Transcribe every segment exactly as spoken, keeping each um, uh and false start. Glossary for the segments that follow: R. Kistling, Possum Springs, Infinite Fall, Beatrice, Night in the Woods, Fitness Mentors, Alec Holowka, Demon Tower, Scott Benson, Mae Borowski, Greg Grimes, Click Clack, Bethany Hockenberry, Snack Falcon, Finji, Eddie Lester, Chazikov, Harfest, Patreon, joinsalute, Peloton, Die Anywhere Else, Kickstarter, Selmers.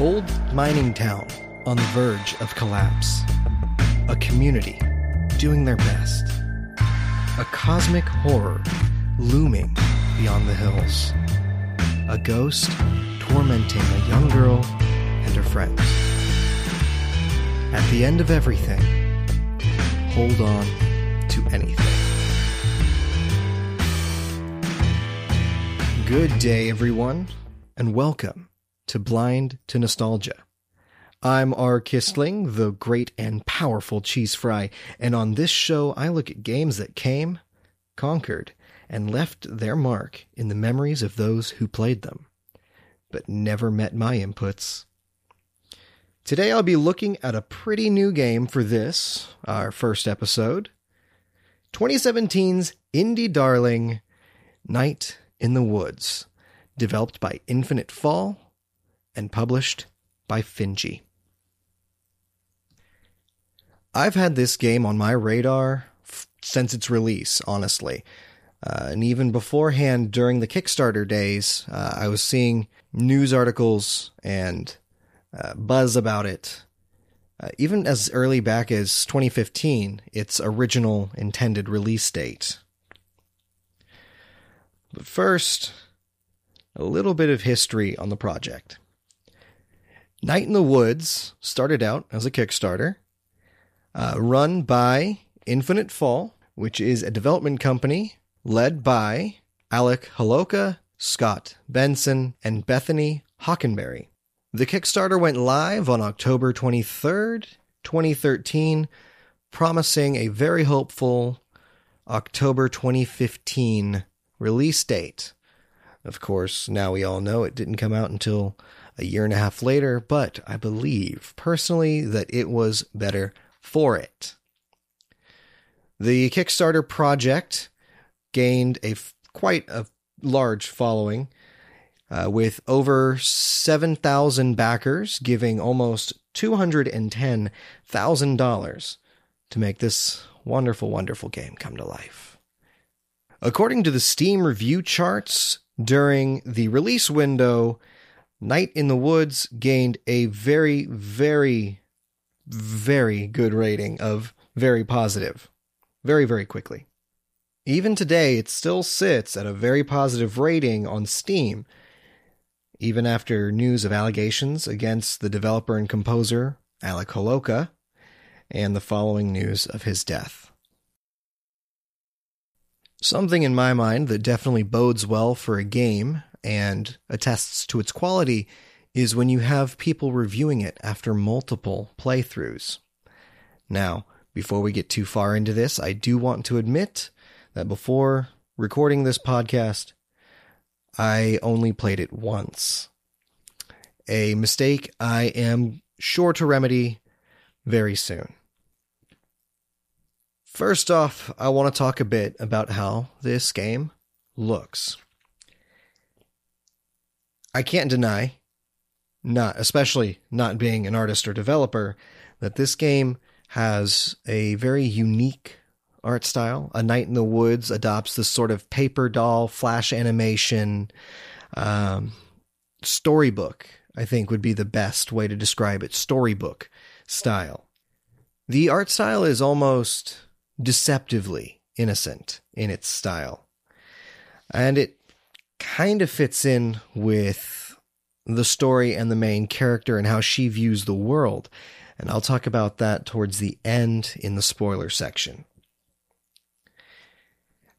old mining town on the verge of collapse. A community doing their best. A cosmic horror looming beyond the hills. A ghost tormenting a young girl and her friends. At the end of everything, hold on to anything. Good day, everyone, and welcome to Blind to Nostalgia. I'm R. Kistling, the great and powerful Cheese Fry, and on this show I look at games that came, conquered, and left their mark in the memories of those who played them, but never met my inputs. Today I'll be looking at a pretty new game for this, our first episode, twenty seventeen's indie darling, Night in the Woods, developed by Infinite Fall and published by Finji. I've had this game on my radar f- since its release, honestly. Uh, and even beforehand, during the Kickstarter days, uh, I was seeing news articles and Uh, buzz about it. Uh, even as early back as twenty fifteen, its original intended release date. But first, a little bit of history on the project. Night in the Woods started out as a Kickstarter, uh, run by Infinite Fall, which is a development company led by Alec Holowka, Scott Benson, and Bethany Hockenberry. The Kickstarter went live on October twenty-third, twenty thirteen, promising a very hopeful October twenty fifteen release date. Of course, now we all know it didn't come out until a year and a half later, but I believe personally that it was better for it. The Kickstarter project gained a f- quite a large following, Uh, with over seven thousand backers giving almost two hundred ten thousand dollars to make this wonderful, wonderful game come to life. According to the Steam review charts, during the release window, Night in the Woods gained a very, very, very good rating of very positive, very, very quickly. Even today, it still sits at a very positive rating on Steam, even after news of allegations against the developer and composer, Alec Holowka, and the following news of his death. Something in my mind that definitely bodes well for a game and attests to its quality is when you have people reviewing it after multiple playthroughs. Now, before we get too far into this, I do want to admit that before recording this podcast, I only played it once. A mistake I am sure to remedy very soon. First off, I want to talk a bit about how this game looks. I can't deny, not especially not being an artist or developer, that this game has a very unique art style. A Night in the Woods adopts this sort of paper doll, flash animation, um, storybook, I think would be the best way to describe it. Storybook style. The art style is almost deceptively innocent in its style. And it kind of fits in with the story and the main character and how she views the world. And I'll talk about that towards the end in the spoiler section.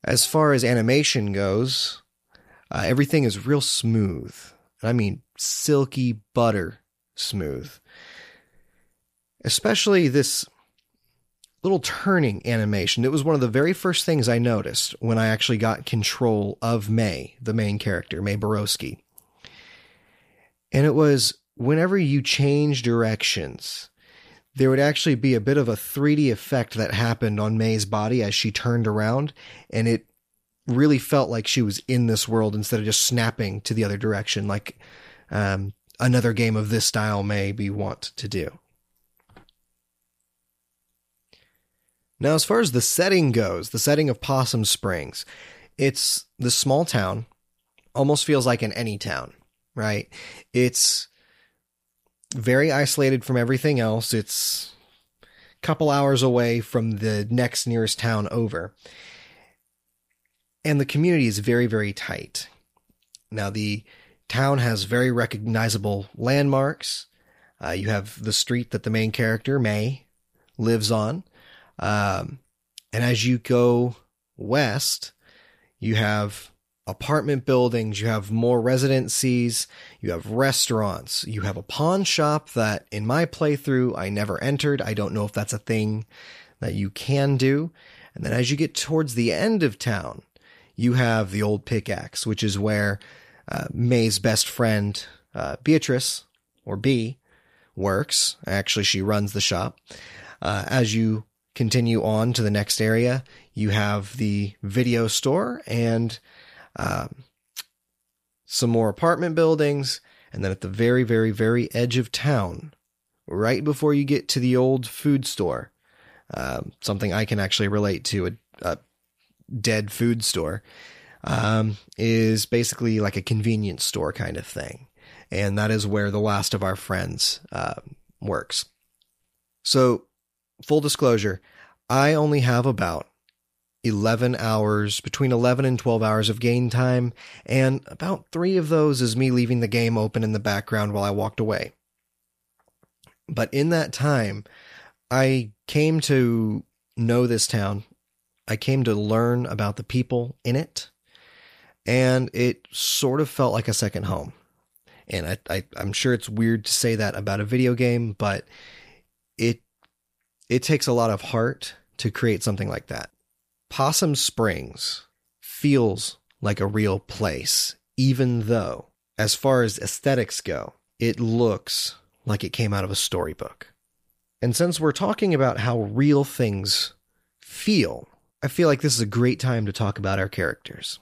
As far as animation goes, uh, everything is real smooth. And I mean silky butter smooth. Especially this little turning animation. It was one of the very first things I noticed when I actually got control of Mae, the main character, Mae Borowski. And it was whenever you change directions, there would actually be a bit of a three D effect that happened on Mae's body as she turned around, and it really felt like she was in this world instead of just snapping to the other direction, like um, another game of this style may be wont to do. Now, as far as the setting goes, the setting of Possum Springs, it's this small town, almost feels like in any town, right? It's very isolated from everything else. It's a couple hours away from the next nearest town over. And the community is very, very tight. Now, the town has very recognizable landmarks. Uh, you have the street that the main character, Mae, lives on. Um, and as you go west, you have apartment buildings, you have more residencies, you have restaurants, you have a pawn shop that in my playthrough, I never entered. I don't know if that's a thing that you can do. And then as you get towards the end of town, you have the old pickaxe, which is where uh, Mae's best friend, uh, Beatrice, or Bee, works. Actually, she runs the shop. Uh, as you continue on to the next area, you have the video store and um, some more apartment buildings. And then at the very, very, very edge of town, right before you get to the old food store, um, something I can actually relate to, a, a dead food store, um, is basically like a convenience store kind of thing. And that is where the last of our friends uh, works. So, full disclosure, I only have about eleven hours, between eleven and twelve hours of game time, and about three of those is me leaving the game open in the background while I walked away. But in that time, I came to know this town. I came to learn about the people in it, and it sort of felt like a second home. And I, I, I'm sure it's weird to say that about a video game, but it it takes a lot of heart to create something like that. Possum Springs feels like a real place, even though, as far as aesthetics go, it looks like it came out of a storybook. And since we're talking about how real things feel, I feel like this is a great time to talk about our characters.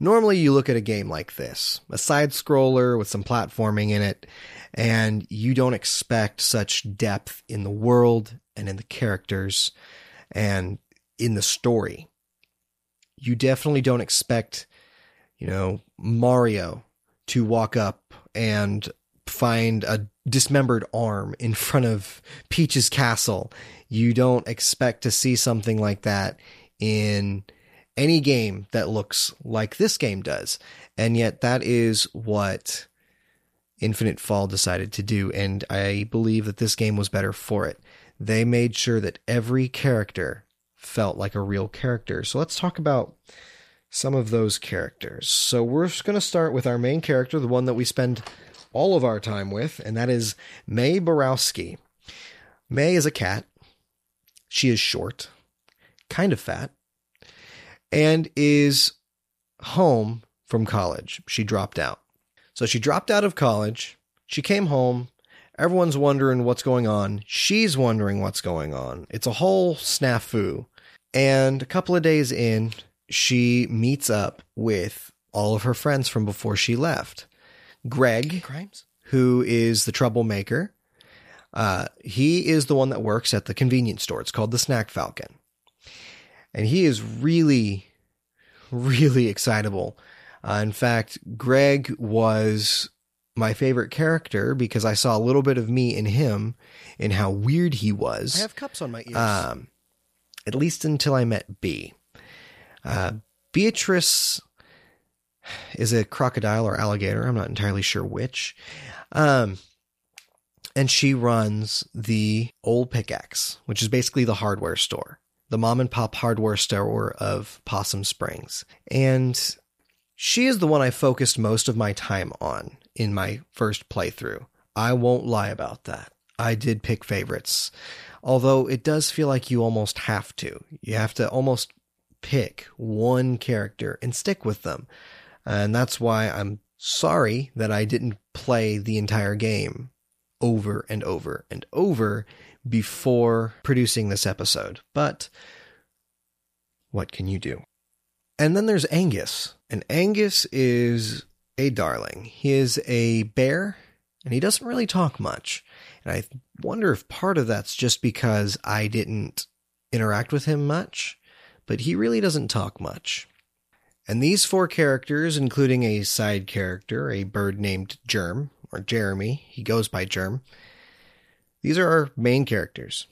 Normally you look at a game like this, a side-scroller with some platforming in it, and you don't expect such depth in the world and in the characters and in the story. You definitely don't expect, you know, Mario to walk up and find a dismembered arm in front of Peach's castle. You don't expect to see something like that in any game that looks like this game does. And yet that is what Infinite Fall decided to do. And I believe that this game was better for it. They made sure that every character felt like a real character. So let's talk about some of those characters. So we're just going to start with our main character, the one that we spend all of our time with, and that is Mae Borowski. Mae is a cat. She is short, kind of fat, and is home from college. She dropped out. So she dropped out of college. She came home. Everyone's wondering what's going on. She's wondering what's going on. It's a whole snafu. And a couple of days in, she meets up with all of her friends from before she left. Greg, Grimes, who is the troublemaker. Uh, he is the one that works at the convenience store. It's called the Snack Falcon. And he is really, really excitable. Uh, in fact, Greg was my favorite character because I saw a little bit of me in him and how weird he was. I have cups on my ears. Um, at least until I met Bea. Uh, Beatrice is a crocodile or alligator. I'm not entirely sure which. Um, and she runs the old pickaxe, which is basically the hardware store. The mom and pop hardware store of Possum Springs. And she is the one I focused most of my time on in my first playthrough. I won't lie about that. I did pick favorites, although it does feel like you almost have to. You have to almost pick one character and stick with them. And that's why I'm sorry that I didn't play the entire game over and over and over before producing this episode, but what can you do? And then there's Angus, and Angus is a darling. He is a bear, and he doesn't really talk much, and I wonder if part of that's just because I didn't interact with him much, but he really doesn't talk much. And these four characters, including a side character, a bird named Germ, or Jeremy, he goes by Germ. These are our main characters.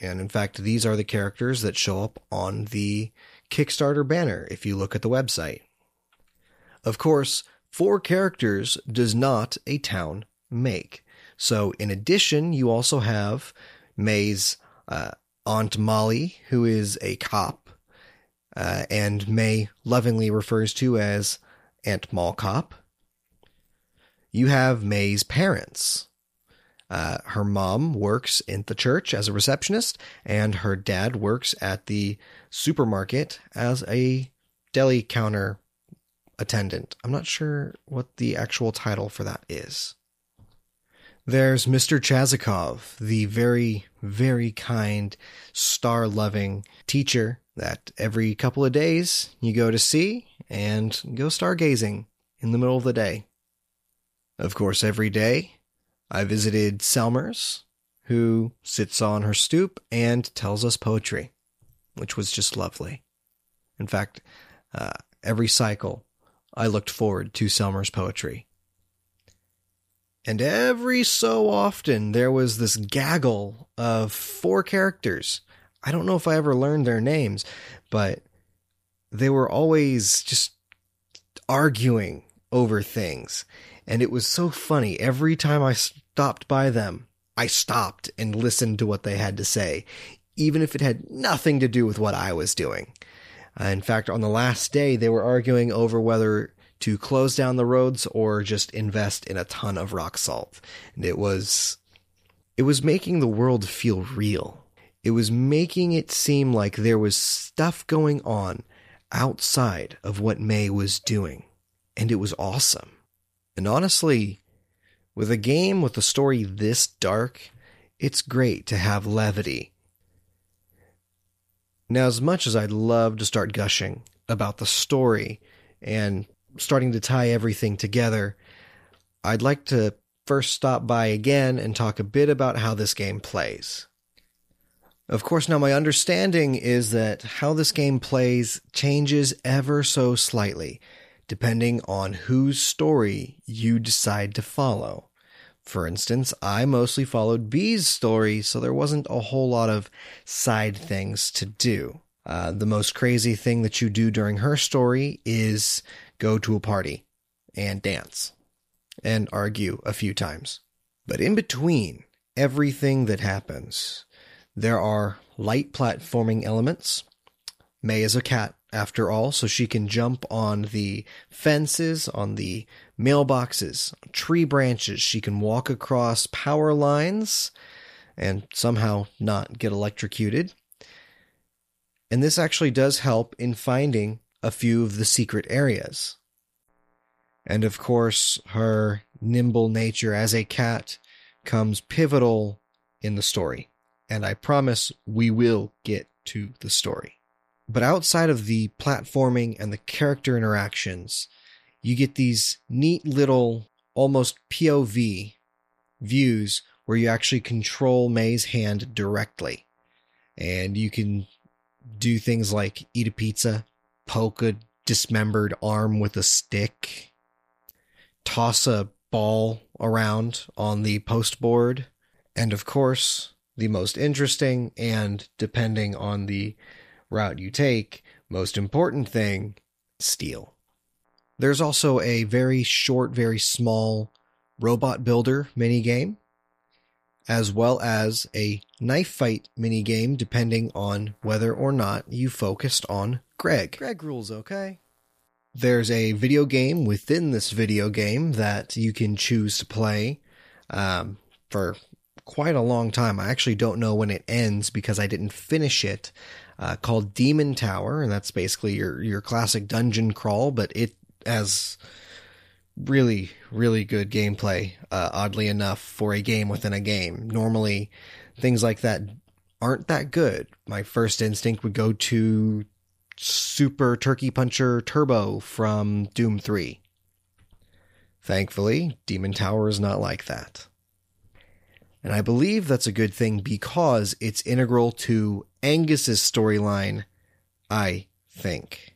And in fact, these are the characters that show up on the Kickstarter banner if you look at the website. Of course, four characters does not a town make. So in addition, you also have Mae's uh, Aunt Molly, who is a cop, uh, and Mae lovingly refers to as Aunt Mall Cop. You have Mae's parents. Uh, her mom works in the church as a receptionist, and her dad works at the supermarket as a deli counter attendant. I'm not sure what the actual title for that is. There's Mister Chazikov, the very, very kind, star-loving teacher that every couple of days you go to see and go stargazing in the middle of the day. Of course, every day I visited Selmers, who sits on her stoop and tells us poetry, which was just lovely. In fact, uh, every cycle I looked forward to Selmers' poetry. And every so often, there was this gaggle of four characters. I don't know if I ever learned their names, but they were always just arguing over things. And it was so funny. Every time I stopped by them, I stopped and listened to what they had to say, even if it had nothing to do with what I was doing. Uh, in fact, on the last day, they were arguing over whether to close down the roads or just invest in a ton of rock salt. And it was, it was making the world feel real. It was making it seem like there was stuff going on outside of what Mae was doing. And it was awesome. And honestly, with a game with a story this dark, it's great to have levity. Now, as much as I'd love to start gushing about the story and starting to tie everything together, I'd like to first stop by again and talk a bit about how this game plays. Of course, now my understanding is that how this game plays changes ever so slightly, depending on whose story you decide to follow. For instance, I mostly followed B's story, so there wasn't a whole lot of side things to do. Uh, the most crazy thing that you do during her story is go to a party and dance and argue a few times. But in between everything that happens, there are light platforming elements. Mae is a cat, after all, so she can jump on the fences, on the mailboxes, tree branches. She can walk across power lines and somehow not get electrocuted. And this actually does help in finding a few of the secret areas. And of course, her nimble nature as a cat comes pivotal in the story. And I promise we will get to the story. But outside of the platforming and the character interactions, you get these neat little, almost P O V views where you actually control Mae's hand directly. And you can do things like eat a pizza, poke a dismembered arm with a stick, toss a ball around on the post board, and of course, the most interesting and, depending on the route you take, most important thing, steal. There's also a very short, very small robot builder minigame, as well as a knife fight minigame, depending on whether or not you focused on Greg. Greg rules, okay? There's a video game within this video game that you can choose to play um, for quite a long time. I actually don't know when it ends because I didn't finish it, uh, called Demon Tower, and that's basically your, your classic dungeon crawl, but it has really, really good gameplay, uh, oddly enough, for a game within a game. Normally, things like that aren't that good. My first instinct would go to Super Turkey Puncher Turbo from Doom three. Thankfully, Demon Tower is not like that. And I believe that's a good thing because it's integral to Angus's storyline, I think.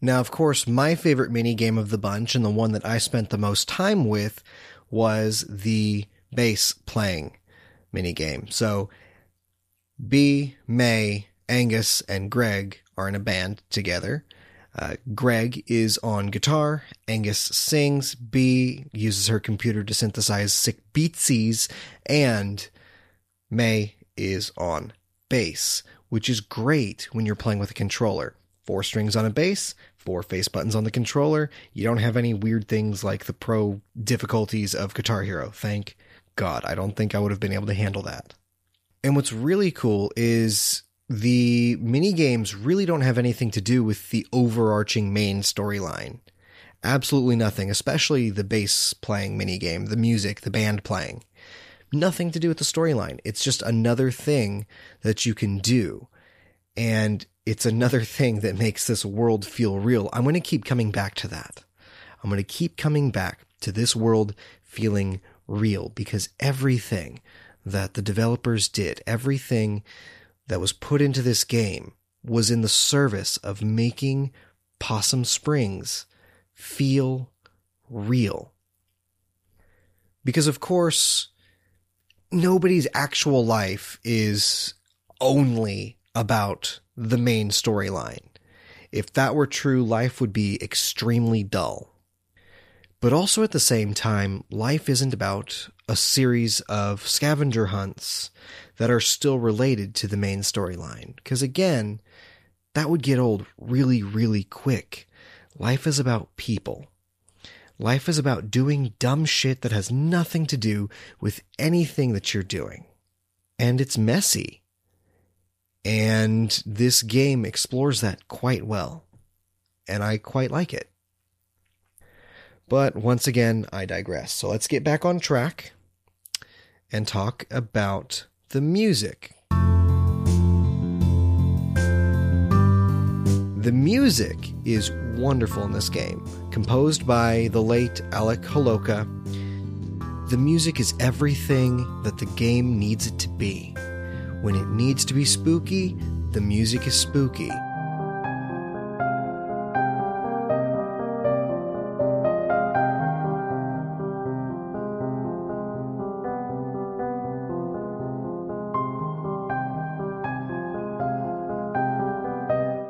Now, of course, my favorite minigame of the bunch and the one that I spent the most time with was the bass playing minigame. So B, May, Angus, and Greg are in a band together. Uh, Greg is on guitar, Angus sings, B uses her computer to synthesize sick beatsies, and May is on bass, which is great when you're playing with a controller. Four strings on a bass, four face buttons on the controller. You don't have any weird things like the pro difficulties of Guitar Hero. Thank God. I don't think I would have been able to handle that. And what's really cool is the mini games really don't have anything to do with the overarching main storyline. Absolutely nothing, especially the bass playing mini game, the music, the band playing. Nothing to do with the storyline. It's just another thing that you can do. And it's another thing that makes this world feel real. I'm going to keep coming back to that. I'm going to keep coming back to this world feeling real, because everything that the developers did, everything that was put into this game was in the service of making Possum Springs feel real. Because, of course, nobody's actual life is only about the main storyline. If that were true, life would be extremely dull. But also at the same time, life isn't about a series of scavenger hunts that are still related to the main storyline. Because again, that would get old really, really quick. Life is about people. Life is about doing dumb shit that has nothing to do with anything that you're doing. And it's messy. And this game explores that quite well. And I quite like it. But once again, I digress. So let's get back on track and talk about the music. The music is wonderful in this game. Composed by the late Alec Holowka, the music is everything that the game needs it to be. When it needs to be spooky, the music is spooky.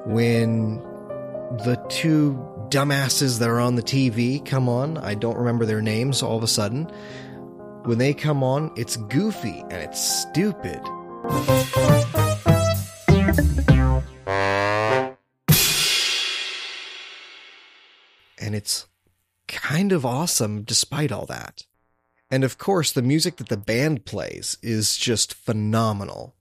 When the two dumbasses that are on the T V come on, I don't remember their names all of a sudden. When they come on, it's goofy and it's stupid. And it's kind of awesome despite all that. And of course, the music that the band plays is just phenomenal.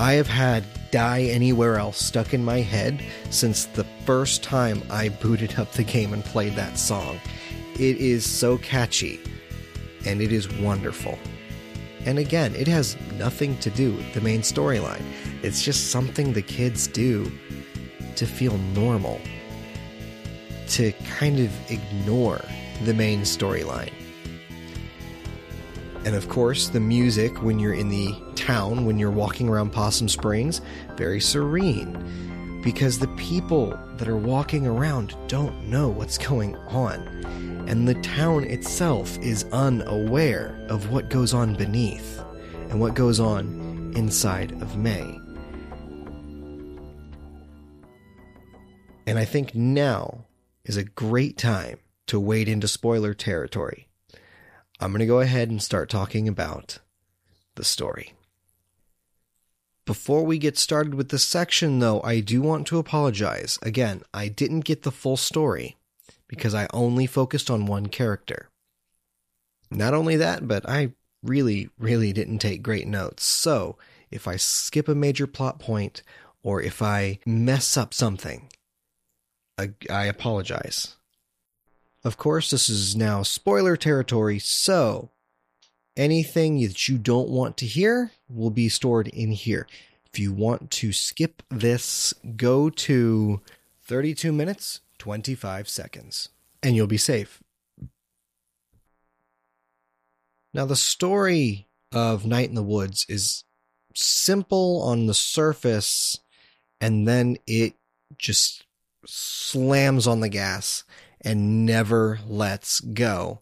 I have had Die Anywhere Else stuck in my head since the first time I booted up the game and played that song. It is so catchy, and it is wonderful. And again, it has nothing to do with the main storyline. It's just something the kids do to feel normal, to kind of ignore the main storyline. And of course, the music when you're in the town, when you're walking around Possum Springs, very serene. Because the people that are walking around don't know what's going on. And the town itself is unaware of what goes on beneath and what goes on inside of May. And I think now is a great time to wade into spoiler territory. I'm going to go ahead and start talking about the story. Before we get started with this section, though, I do want to apologize. Again, I didn't get the full story because I only focused on one character. Not only that, but I really, really didn't take great notes. So if I skip a major plot point or if I mess up something, I, I apologize. Of course, this is now spoiler territory, so anything that you don't want to hear will be stored in here. If you want to skip this, go to thirty-two minutes, twenty-five seconds, and you'll be safe. Now, the story of Night in the Woods is simple on the surface, and then it just slams on the gas and never lets go.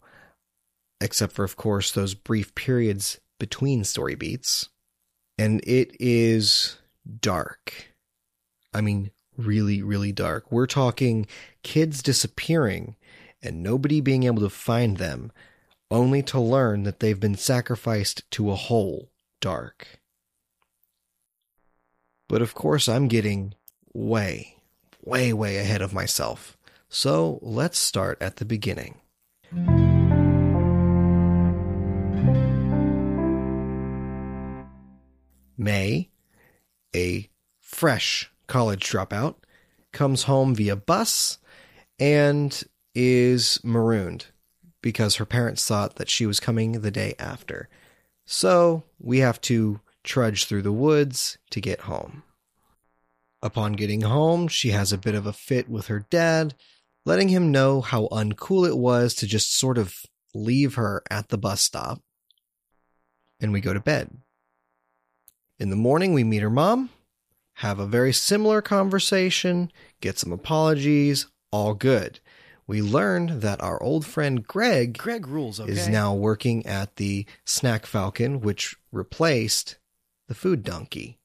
Except for, of course, those brief periods between story beats. And it is dark. I mean, really, really dark. We're talking kids disappearing and nobody being able to find them, only to learn that they've been sacrificed to a whole dark. But of course, I'm getting way, way, way ahead of myself. So let's start at the beginning. Mae, a fresh college dropout, comes home via bus and is marooned because her parents thought that she was coming the day after. So we have to trudge through the woods to get home. Upon getting home, she has a bit of a fit with her dad, letting him know how uncool it was to just sort of leave her at the bus stop. And we go to bed. In the morning, we meet her mom, have a very similar conversation, get some apologies, all good. We learned that our old friend Greg, Greg rules, okay, is now working at the Snack Falcon, which replaced the Food Donkey.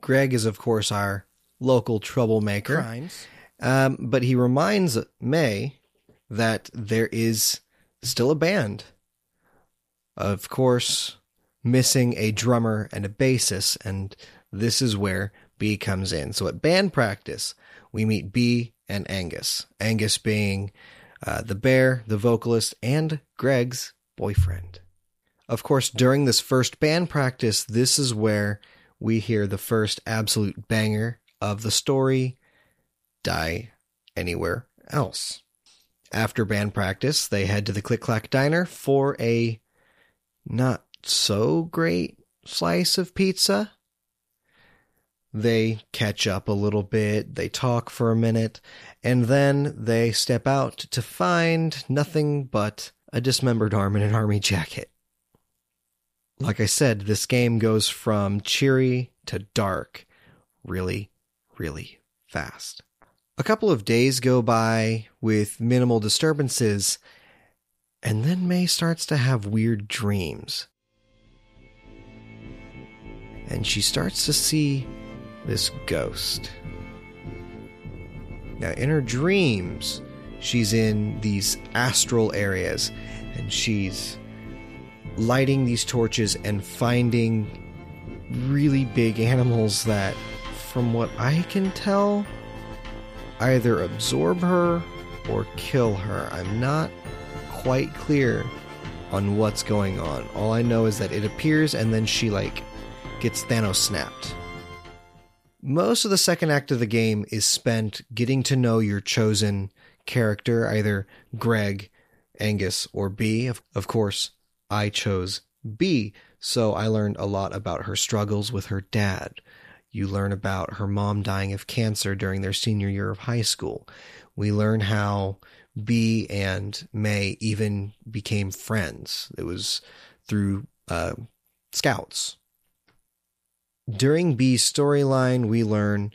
Greg is, of course, our local troublemaker. Crimes. Um, but he reminds Mae that there is still a band. Of course, missing a drummer and a bassist, and this is where B comes in. So at band practice, we meet B and Angus. Angus being uh, the bear, the vocalist, and Greg's boyfriend. Of course, during this first band practice, this is where we hear the first absolute banger of the story, Die Anywhere Else. After band practice, they head to the Click Clack Diner for a not so great slice of pizza. They catch up a little bit, they talk for a minute, and then they step out to find nothing but a dismembered arm in an army jacket. Like I said, this game goes from cheery to dark really, really fast. A couple of days go by with minimal disturbances, and then Mae starts to have weird dreams. And she starts to see this ghost. Now, in her dreams, she's in these astral areas, and she's lighting these torches and finding really big animals that, from what I can tell, either absorb her or kill her. I'm not quite clear on what's going on. All I know is that it appears, and then she, like, gets Thanos snapped. Most of the second act of the game is spent getting to know your chosen character, either Greg, Angus, or B. Of, of course, I chose B, so I learned a lot about her struggles with her dad. You learn about her mom dying of cancer during their senior year of high school. We learn how B and Mae even became friends. It was through uh, scouts. During B's storyline, we learn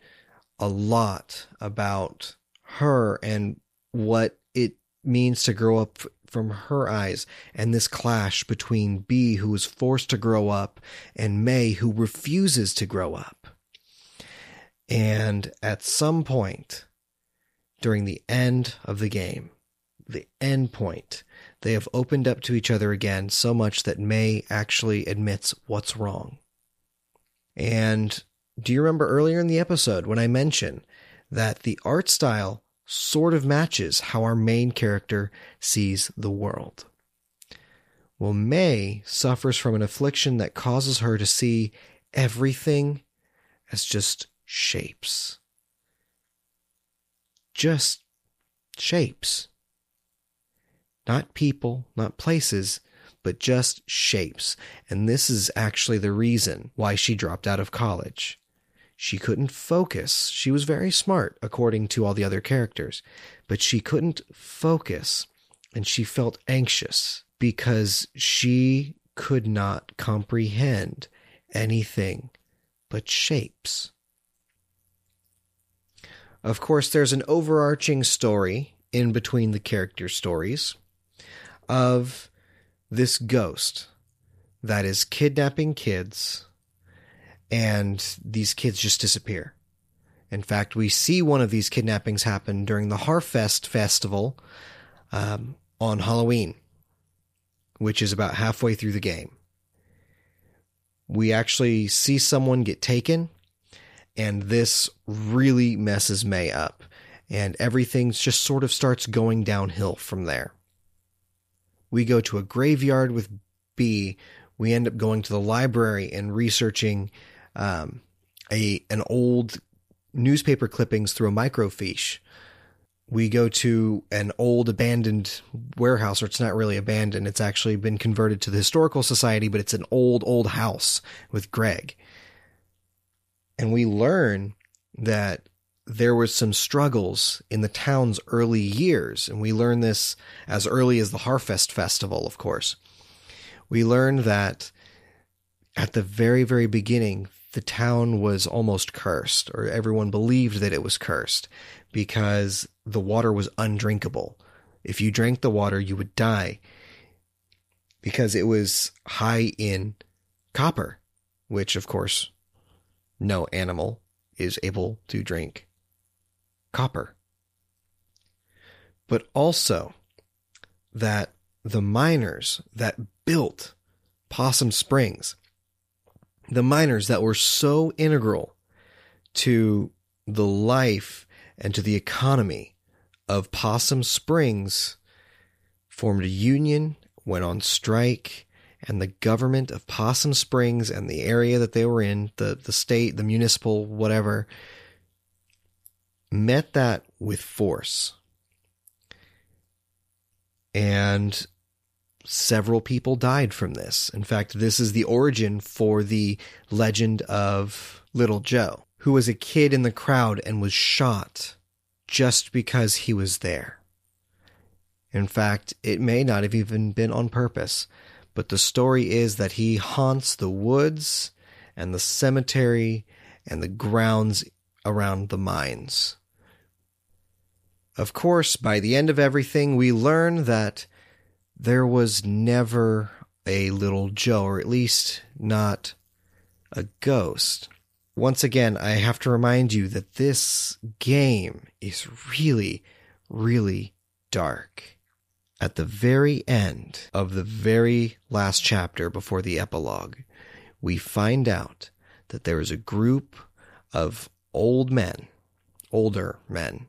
a lot about her and what it means to grow up from her eyes, and this clash between B, who is forced to grow up, and Mae, who refuses to grow up. And at some point during the end of the game, the end point, they have opened up to each other again so much that Mae actually admits what's wrong. And do you remember earlier in the episode when I mentioned that the art style sort of matches how our main character sees the world? Well, Mae suffers from an affliction that causes her to see everything as just shapes. Just shapes. Not people, not places, but just shapes. And this is actually the reason why she dropped out of college. She couldn't focus. She was very smart, according to all the other characters, but she couldn't focus, and she felt anxious because she could not comprehend anything but shapes. Of course, there's an overarching story in between the character stories of this ghost that is kidnapping kids, and these kids just disappear. In fact, we see one of these kidnappings happen during the Harfest festival um, on Halloween, which is about halfway through the game. We actually see someone get taken, and this really messes May up, and everything just sort of starts going downhill from there. We go to a graveyard with B. We end up going to the library and researching um, a an old newspaper clippings through a microfiche. We go to an old abandoned warehouse, or it's not really abandoned. It's actually been converted to the Historical Society, but it's an old, old house with Greg. And we learn that there were some struggles in the town's early years. And we learn this as early as the Harfest Festival, of course. We learn that at the very, very beginning, the town was almost cursed, or everyone believed that it was cursed, because the water was undrinkable. If you drank the water, you would die, because it was high in copper, which, of course, no animal is able to drink copper. But also that the miners that built Possum Springs, the miners that were so integral to the life and to the economy of Possum Springs, formed a union, went on strike, and the government of Possum Springs and the area that they were in, the, the state, the municipal, whatever, met that with force. And several people died from this. In fact, this is the origin for the legend of Little Joe, who was a kid in the crowd and was shot just because he was there. In fact, it may not have even been on purpose, but the story is that he haunts the woods and the cemetery and the grounds around the mines. Of course, by the end of everything, we learn that there was never a Little Joe, or at least not a ghost. Once again, I have to remind you that this game is really, really dark. At the very end of the very last chapter before the epilogue, we find out that there is a group of old men, older men,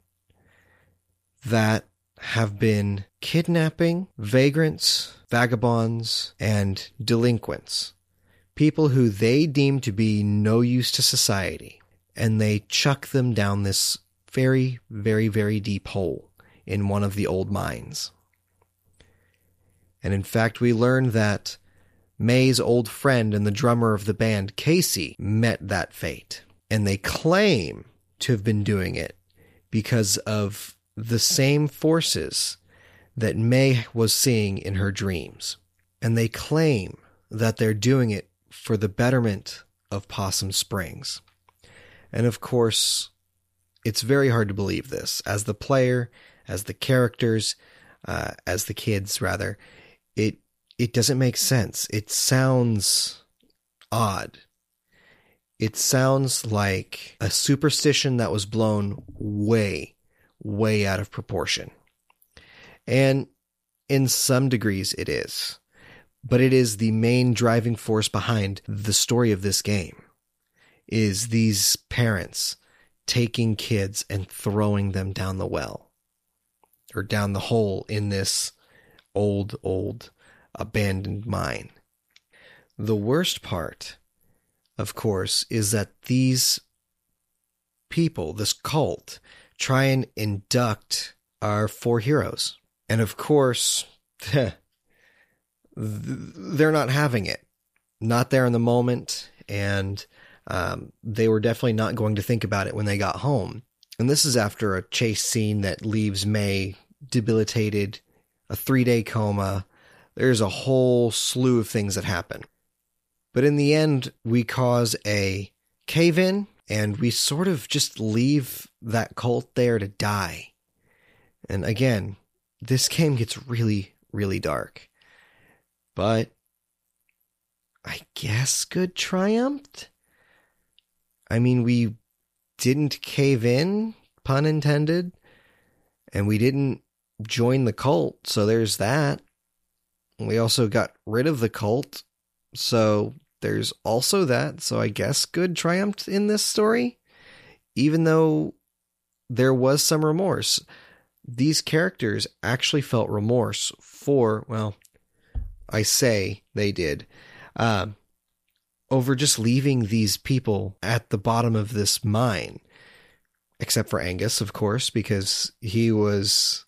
that have been kidnapping vagrants, vagabonds, and delinquents. People who they deem to be no use to society, and they chuck them down this very, very, very deep hole in one of the old mines. And in fact, we learn that Mae's old friend and the drummer of the band, Casey, met that fate. And they claim to have been doing it because of the same forces that Mae was seeing in her dreams. And they claim that they're doing it for the betterment of Possum Springs. And of course, it's very hard to believe this. As the player, as the characters, uh, as the kids, rather, it it doesn't make sense. It sounds odd. It sounds like a superstition that was blown way, way out of proportion. And in some degrees, it is. But it is the main driving force behind the story of this game, is these parents taking kids and throwing them down the well, or down the hole in this old, old abandoned mine. The worst part, of course, is that these people, this cult, try and induct our four heroes. And of course, they're not having it. Not there in the moment. And um, they were definitely not going to think about it when they got home. And this is after a chase scene that leaves Mae debilitated, a three-day coma. There's a whole slew of things that happen. But in the end, we cause a cave-in, and we sort of just leave that cult there to die. And again, this game gets really, really dark. But I guess good triumphed. I mean, we didn't cave in, pun intended, and we didn't join the cult, so there's that. We also got rid of the cult, so there's also that. So I guess good triumphed in this story, even though there was some remorse. These characters actually felt remorse for, well, I say they did, uh, over just leaving these people at the bottom of this mine. Except for Angus, of course, because he was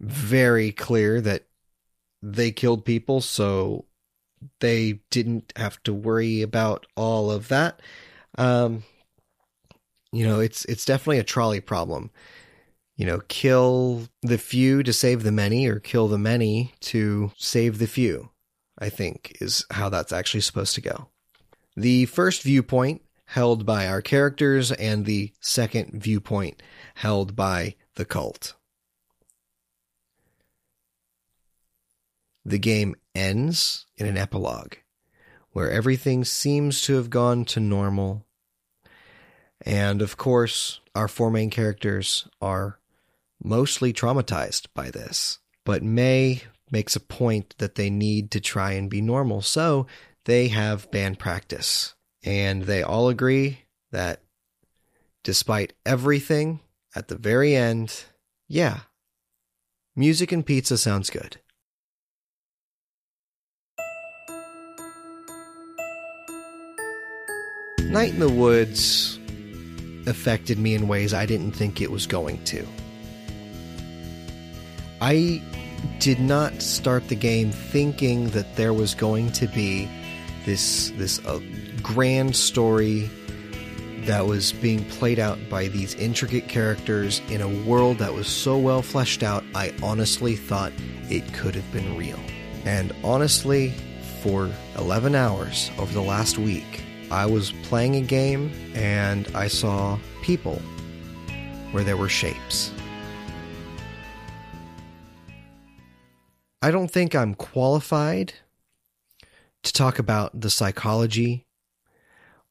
very clear that they killed people, so they didn't have to worry about all of that. Um, you know, it's it's definitely a trolley problem. You know, kill the few to save the many, or kill the many to save the few, I think, is how that's actually supposed to go. The first viewpoint held by our characters and the second viewpoint held by the cult. The game ends in an epilogue where everything seems to have gone to normal. And of course, our four main characters are mostly traumatized by this, but Mae makes a point that they need to try and be normal, so they have band practice, and they all agree that despite everything, at the very end, yeah, music and pizza sounds good. Night in the Woods affected me in ways I didn't think it was going to. I did not start the game thinking that there was going to be this this uh, grand story that was being played out by these intricate characters in a world that was so well fleshed out. I honestly thought it could have been real. And honestly, for eleven hours over the last week, I was playing a game and I saw people where there were shapes. I don't think I'm qualified to talk about the psychology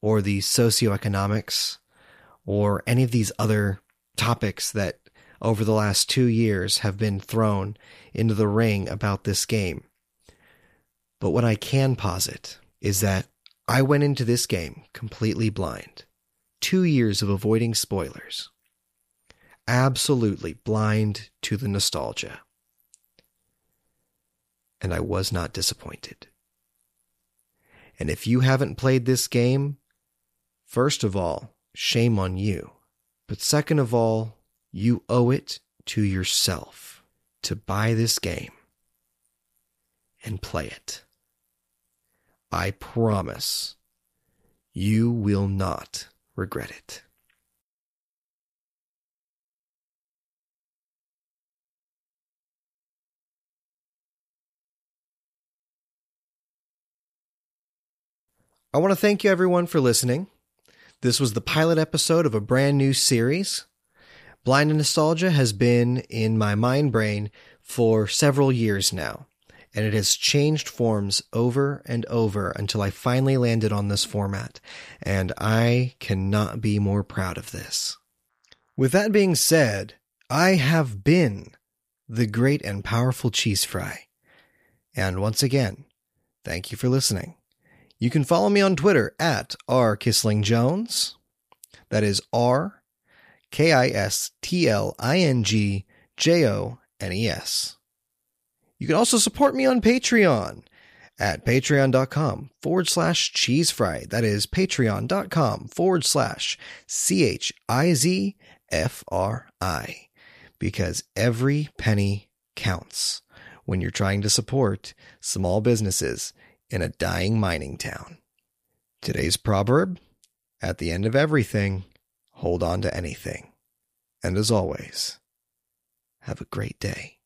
or the socioeconomics or any of these other topics that over the last two years have been thrown into the ring about this game. But what I can posit is that I went into this game completely blind. Two years of avoiding spoilers. Absolutely blind to the nostalgia. And I was not disappointed. And if you haven't played this game, first of all, shame on you. But second of all, you owe it to yourself to buy this game and play it. I promise you will not regret it. I want to thank you everyone for listening. This was the pilot episode of a brand new series. Blind Nostalgia has been in my mind brain for several years now. And it has changed forms over and over until I finally landed on this format. And I cannot be more proud of this. With that being said, I have been the great and powerful Cheese Fry. And once again, thank you for listening. You can follow me on Twitter at R Kissling Jones. That is R K I S T L I N G J O N E S. You can also support me on Patreon at patreon.com forward slash cheese fry. That is patreon.com forward slash C H I Z F R I. Because every penny counts when you're trying to support small businesses in a dying mining town. Today's proverb, at the end of everything, hold on to anything. And as always, have a great day.